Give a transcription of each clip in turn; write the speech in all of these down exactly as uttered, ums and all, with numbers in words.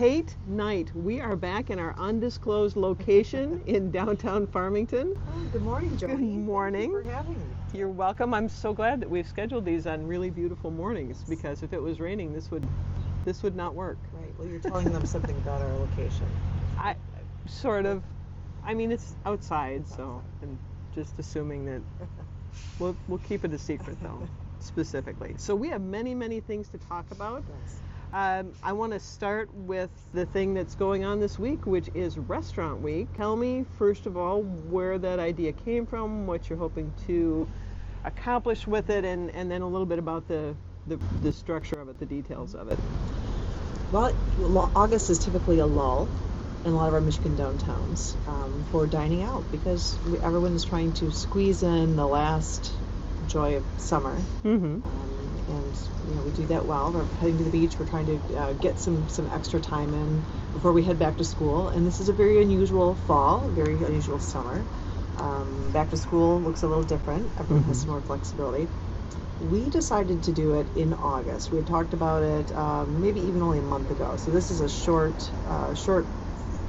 Kate Knight, we are back in our undisclosed location in downtown Farmington. Oh, good morning, Johnny. Good morning. Thank you for having me. You're welcome. I'm so glad that we've scheduled these on really beautiful mornings, because if it was raining, this would this would not work. Right. Well, you're telling them something about our location. I sort of. I mean, it's outside, it's so outside. I'm just assuming that we'll we'll keep it a secret though, specifically. So we have many many things to talk about. Yes. Um, I want to start with the thing that's going on this week, which is Restaurant Week. Tell me, first of all, where that idea came from, what you're hoping to accomplish with it, and, and then a little bit about the, the, the structure of it, the details of it. Well, August is typically a lull in a lot of our Michigan downtowns um, for dining out, because we, everyone is trying to squeeze in the last joy of summer. Mm-hmm. Um, And you know, we do that well. We're heading to the beach. We're trying to uh, get some, some extra time in before we head back to school. And this is a very unusual fall, very unusual summer. Um, back to school looks a little different. Everyone mm-hmm. has some more flexibility. We decided to do it in August. We had talked about it um, maybe even only a month ago. So this is a short, uh, short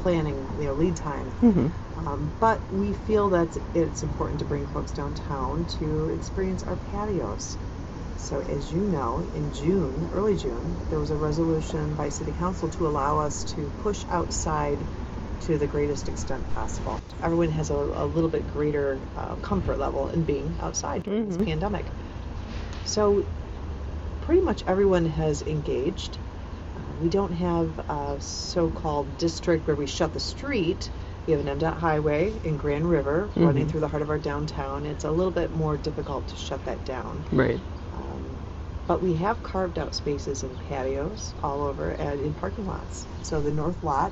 planning, you know, lead time. Mm-hmm. Um, but we feel that it's important to bring folks downtown to experience our patios. So as you know, in June, early June, there was a resolution by City Council to allow us to push outside to the greatest extent possible. Everyone has a, a little bit greater uh, comfort level in being outside during mm-hmm. this pandemic. So pretty much everyone has engaged. Uh, we don't have a so-called district where we shut the street. We have an M DOT highway in Grand River mm-hmm. running through the heart of our downtown. It's a little bit more difficult to shut that down. Right. But we have carved out spaces in patios all over and in parking lots. So the north lot,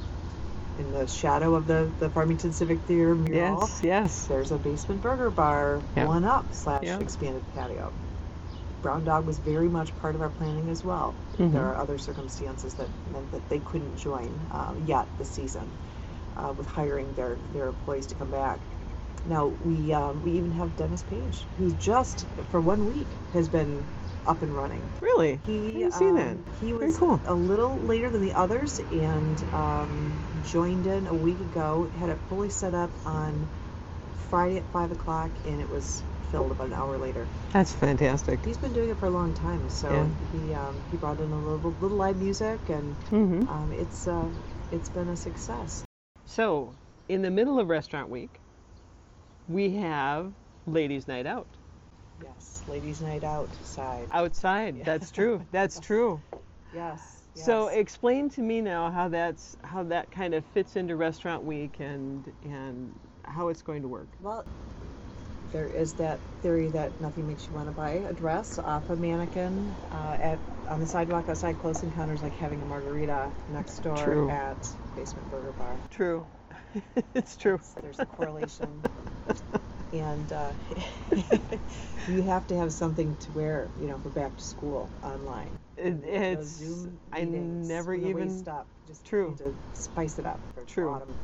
in the shadow of the, the Farmington Civic Theater mural, yes, yes. there's a Basement Burger Bar, yep. one up slash yep. expanded patio. Brown Dog was very much part of our planning as well. Mm-hmm. There are other circumstances that meant that they couldn't join um, yet this season uh, with hiring their, their employees to come back. Now, we, um, we even have Dennis Page, who just for one week has been up and running. Really? He, I didn't see that. Um, he was cool. a little later than the others and um, joined in a week ago, had it fully set up on Friday at five o'clock, and it was filled about an hour later. That's fantastic. He's been doing it for a long time, so yeah. he um, he brought in a little, little live music, and mm-hmm. um, it's uh, it's been a success. So, in the middle of Restaurant Week, we have Ladies' Night Out. Yes, ladies' night outside. Outside, yeah. that's true. That's true. Yes, yes. So explain to me now how that's how that kind of fits into Restaurant Week and and how it's going to work. Well, there is that theory that nothing makes you want to buy a dress off a mannequin uh, at on the sidewalk outside Close Encounters, like having a margarita next door true. At Basement Burger Bar. True. It's true. There's a correlation. And uh, you have to have something to wear, you know, for back to school online. It, it's, you know, Zoom I meetings, never even stop. Just true. To spice it up for true. Autumn.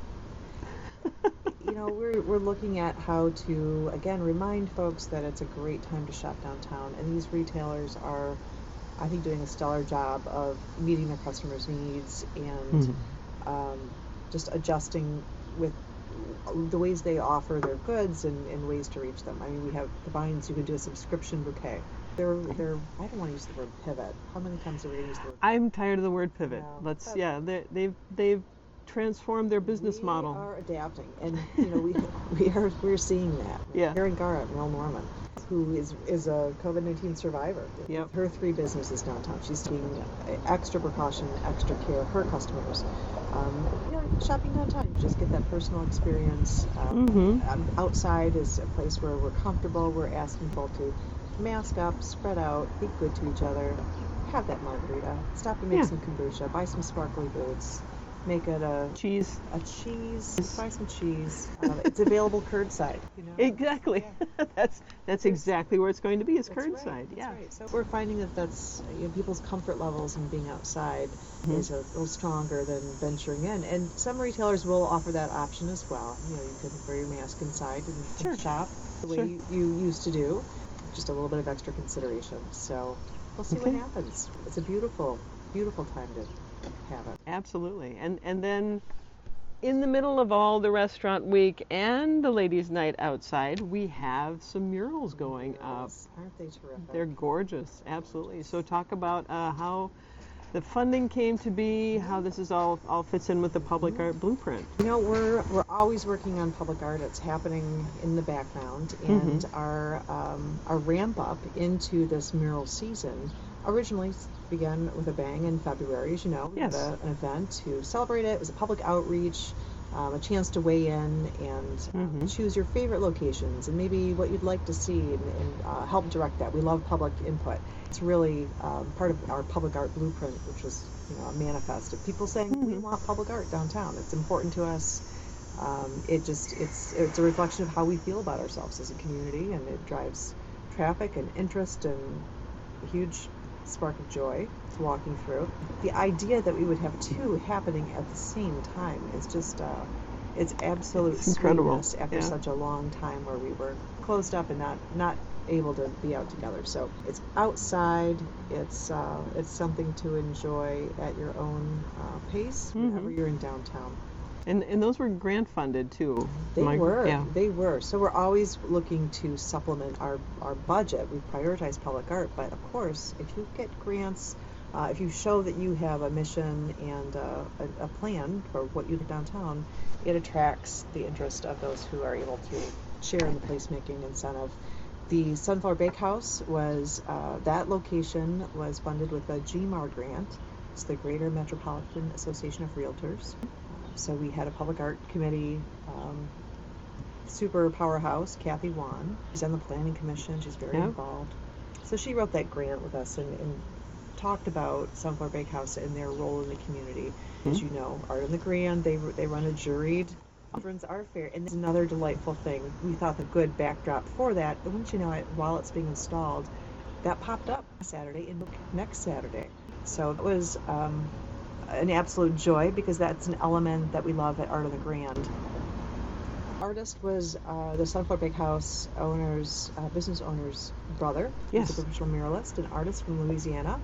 You know, we're we're looking at how to again remind folks that it's a great time to shop downtown, and these retailers are, I think, doing a stellar job of meeting their customers' needs and mm-hmm. um, just adjusting with the ways they offer their goods and, and ways to reach them. I mean, we have The Vines. You can do a subscription bouquet. They're, they're, I don't want to use the word pivot. How many times have we used the word pivot? I'm tired of the word pivot. No. Let's, but yeah, they, they've, they've transformed their business we model. We are adapting, and you know, we, we are, we're seeing that. Yeah. Gary Garret, Neil Norman, who is, is a COVID nineteen survivor. Yep. Her three businesses downtown. She's taking extra precaution, extra care of her customers. Um, you know, shopping downtown, you just get that personal experience. Um, mm-hmm. um, outside is a place where we're comfortable. We're asking people to mask up, spread out, be good to each other, have that margarita, stop and make yeah. some kombucha, buy some sparkly boots, make it a cheese, a cheese, buy some cheese. Um, it's available curbside. You know? Exactly. Yeah. that's that's exactly where it's going to be. Is curbside. Right. That's yeah. Right. So we're finding that that's you know, people's comfort levels in being outside mm-hmm. is a little stronger than venturing in. And some retailers will offer that option as well. You know, you can wear your mask inside and sure. shop the way sure. you, you used to do. Just a little bit of extra consideration. So we'll see okay. what happens. It's a beautiful, beautiful time to. have it. Absolutely. And and then in the middle of all the Restaurant Week and the ladies' night outside, we have some murals going murals. up. Aren't they terrific? They're gorgeous. Absolutely. So talk about uh, how the funding came to be, how this is all all fits in with the public art blueprint. You know, we're we're always working on public art. It's happening in the background, and mm-hmm. our um, our ramp up into this mural season originally began with a bang in February, as you know. Yes. We had a, an event to celebrate it. It was a public outreach, um, a chance to weigh in and mm-hmm. uh, choose your favorite locations and maybe what you'd like to see and, and uh, help direct that. We love public input. It's really um, part of our public art blueprint, which was, you know, a manifest of people saying mm-hmm. we want public art downtown. It's important to us. Um, it just it's it's a reflection of how we feel about ourselves as a community, and it drives traffic and interest and a huge spark of joy to walking through. The idea that we would have two happening at the same time is just uh, it's absolute it's incredible after yeah. such a long time where we were closed up and not not. able to be out together. So it's outside, it's uh, it's something to enjoy at your own uh, pace whenever mm-hmm. you're in downtown. And and those were grant funded too. They My, were, yeah. they were. So we're always looking to supplement our, our budget. We prioritize public art, but of course, if you get grants, uh, if you show that you have a mission and uh, a, a plan for what you do downtown, it attracts the interest of those who are able to share in the placemaking incentive. The Sunflower Bakehouse was, uh, that location was funded with a G M A R grant. It's the Greater Metropolitan Association of Realtors. So we had a public art committee, um, super powerhouse, Kathy Wan. She's on the Planning Commission, she's very yeah. involved. So she wrote that grant with us and, and talked about Sunflower Bakehouse and their role in the community. Mm-hmm. As you know, Art in the Grand, they, they run a juried art fair, and it's another delightful thing. We thought the good backdrop for that, but wouldn't you know it, while it's being installed, that popped up Saturday and next Saturday. So it was um, an absolute joy, because that's an element that we love at Art of the Grand. Artist was uh, the Sunflower Bakehouse owner's, uh, business owner's brother. Yes. He's a professional muralist, an artist from Louisiana.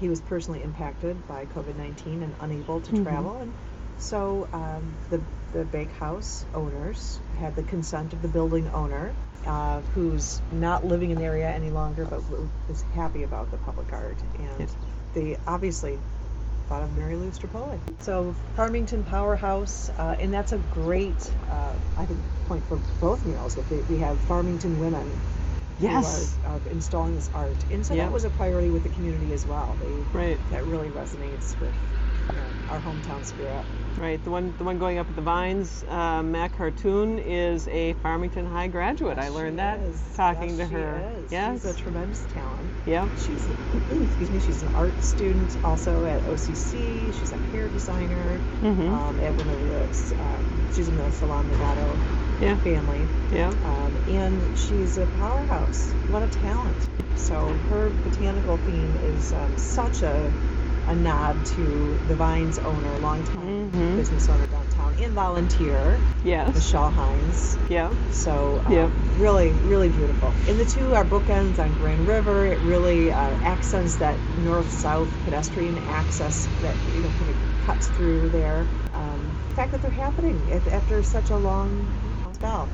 He was personally impacted by covid nineteen and unable to mm-hmm. travel. And so um, the the bakehouse owners had the consent of the building owner, uh, who's not living in the area any longer, but is happy about the public art. And yes. they obviously thought of Mary Lou Stipoli. So Farmington Powerhouse, uh, and that's a great, uh, I think, point for both murals. If we have Farmington women yes. who are, are installing this art. And so yeah. that was a priority with the community as well. They, right. That really resonates with our hometown spirit. Right, the one the one going up at the Vines, uh, Mac Hartoon, is a Farmington High graduate. Yes, I learned that is. talking yes, to her. She is. Yes. She's a tremendous talent. Yeah. She's excuse me, she's an art student also at O C C. She's a hair designer mm-hmm. um, at one of the um, she's in the Salon Negato yeah. family. Yeah. Um, and she's a powerhouse. What a talent. So her botanical theme is um, such a a nod to the Vines owner, longtime mm-hmm. business owner downtown, and volunteer, yes. Michelle Hines. Yeah. So um, yeah. really, really beautiful. And the two are bookends on Grand River. It really uh, accents that north-south pedestrian access that, you know, kind of cuts through there. Um, the fact that they're happening after such a long spell.